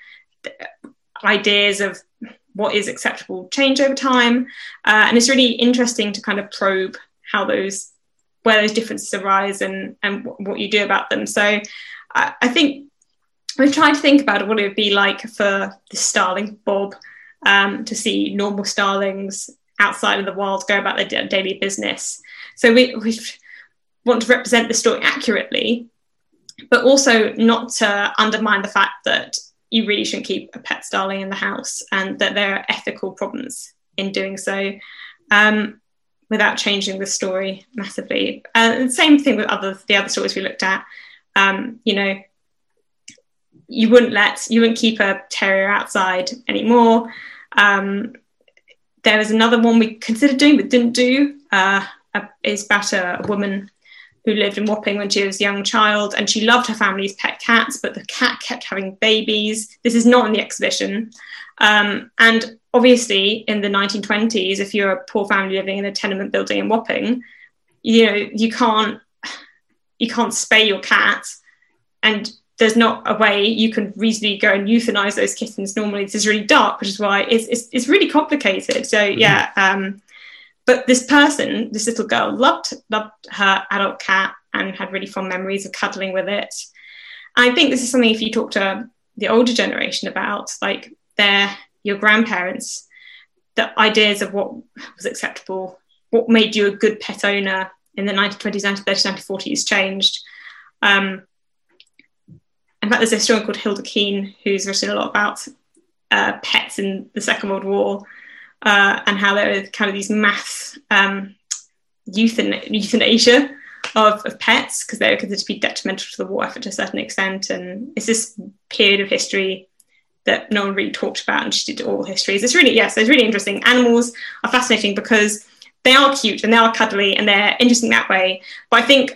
ideas of what is acceptable change over time. And it's really interesting to kind of probe where those differences arise and what you do about them. So I think we've tried to think about what it would be like for the Starling Bob to see normal starlings outside of the wild go about their daily business. So we want to represent the story accurately, but also not to undermine the fact that you really shouldn't keep a pet starling in the house and that there are ethical problems in doing so without changing the story massively. And same thing with the other stories we looked at. You know, you wouldn't keep a terrier outside anymore. There was another one we considered doing but didn't do. It's about a woman who lived in Wapping when she was a young child, and she loved her family's pet cats, but the cat kept having babies. This is not in the exhibition. And obviously in the 1920s, if you're a poor family living in a tenement building in Wapping, you know, you can't spay your cat, and there's not a way you can reasonably go and euthanize those kittens normally. This is really dark, which is why it's really complicated. So yeah, but this person, this little girl, loved her adult cat and had really fond memories of cuddling with it. And I think this is something, if you talk to the older generation about, like your grandparents, the ideas of what was acceptable, what made you a good pet owner in the 1920s, 1930s, 1940s changed. In fact, there's a historian called Hilda Keane who's written a lot about pets in the Second World War, and how there are kind of these mass euthanasia of pets because they were considered to be detrimental to the war effort to a certain extent. And it's this period of history that no one really talked about, and she did oral histories. It's really interesting. Animals are fascinating because they are cute and they are cuddly and they're interesting that way. But I think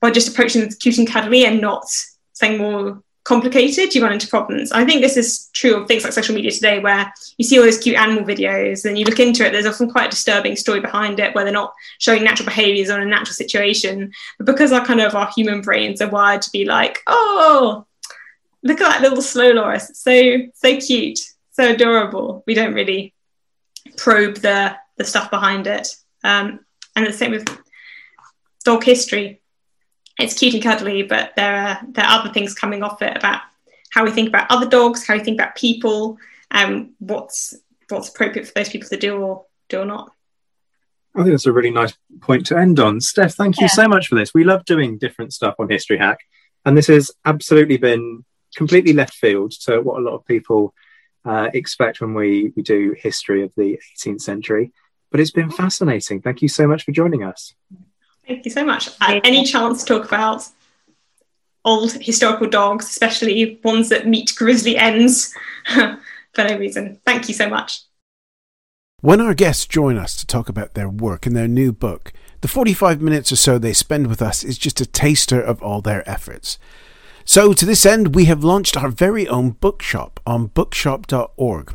by just approaching them as cute and cuddly and not something more complicated, you run into problems. I think this is true of things like social media today, where you see all those cute animal videos and you look into it, there's often quite a disturbing story behind it, where they're not showing natural behaviours on a natural situation. But because our human brains are wired to be like, oh, look at that little slow loris, so cute, so adorable, we don't really probe the stuff behind it. And the same with dog history. It's cute and cuddly, but there are other things coming off it about how we think about other dogs, how we think about people, what's appropriate for those people to do or not. I think that's a really nice point to end on. Steph, thank you so much for this. We love doing different stuff on History Hack, and this has absolutely been completely left field to what a lot of people expect when we do history of the 18th century. But it's been fascinating. Thank you so much for joining us. Thank you so much. Any chance to talk about old historical dogs, especially ones that meet grisly ends for no reason. Thank you so much. When our guests join us to talk about their work and their new book, the 45 minutes or so they spend with us is just a taster of all their efforts. So to this end, we have launched our very own bookshop on bookshop.org,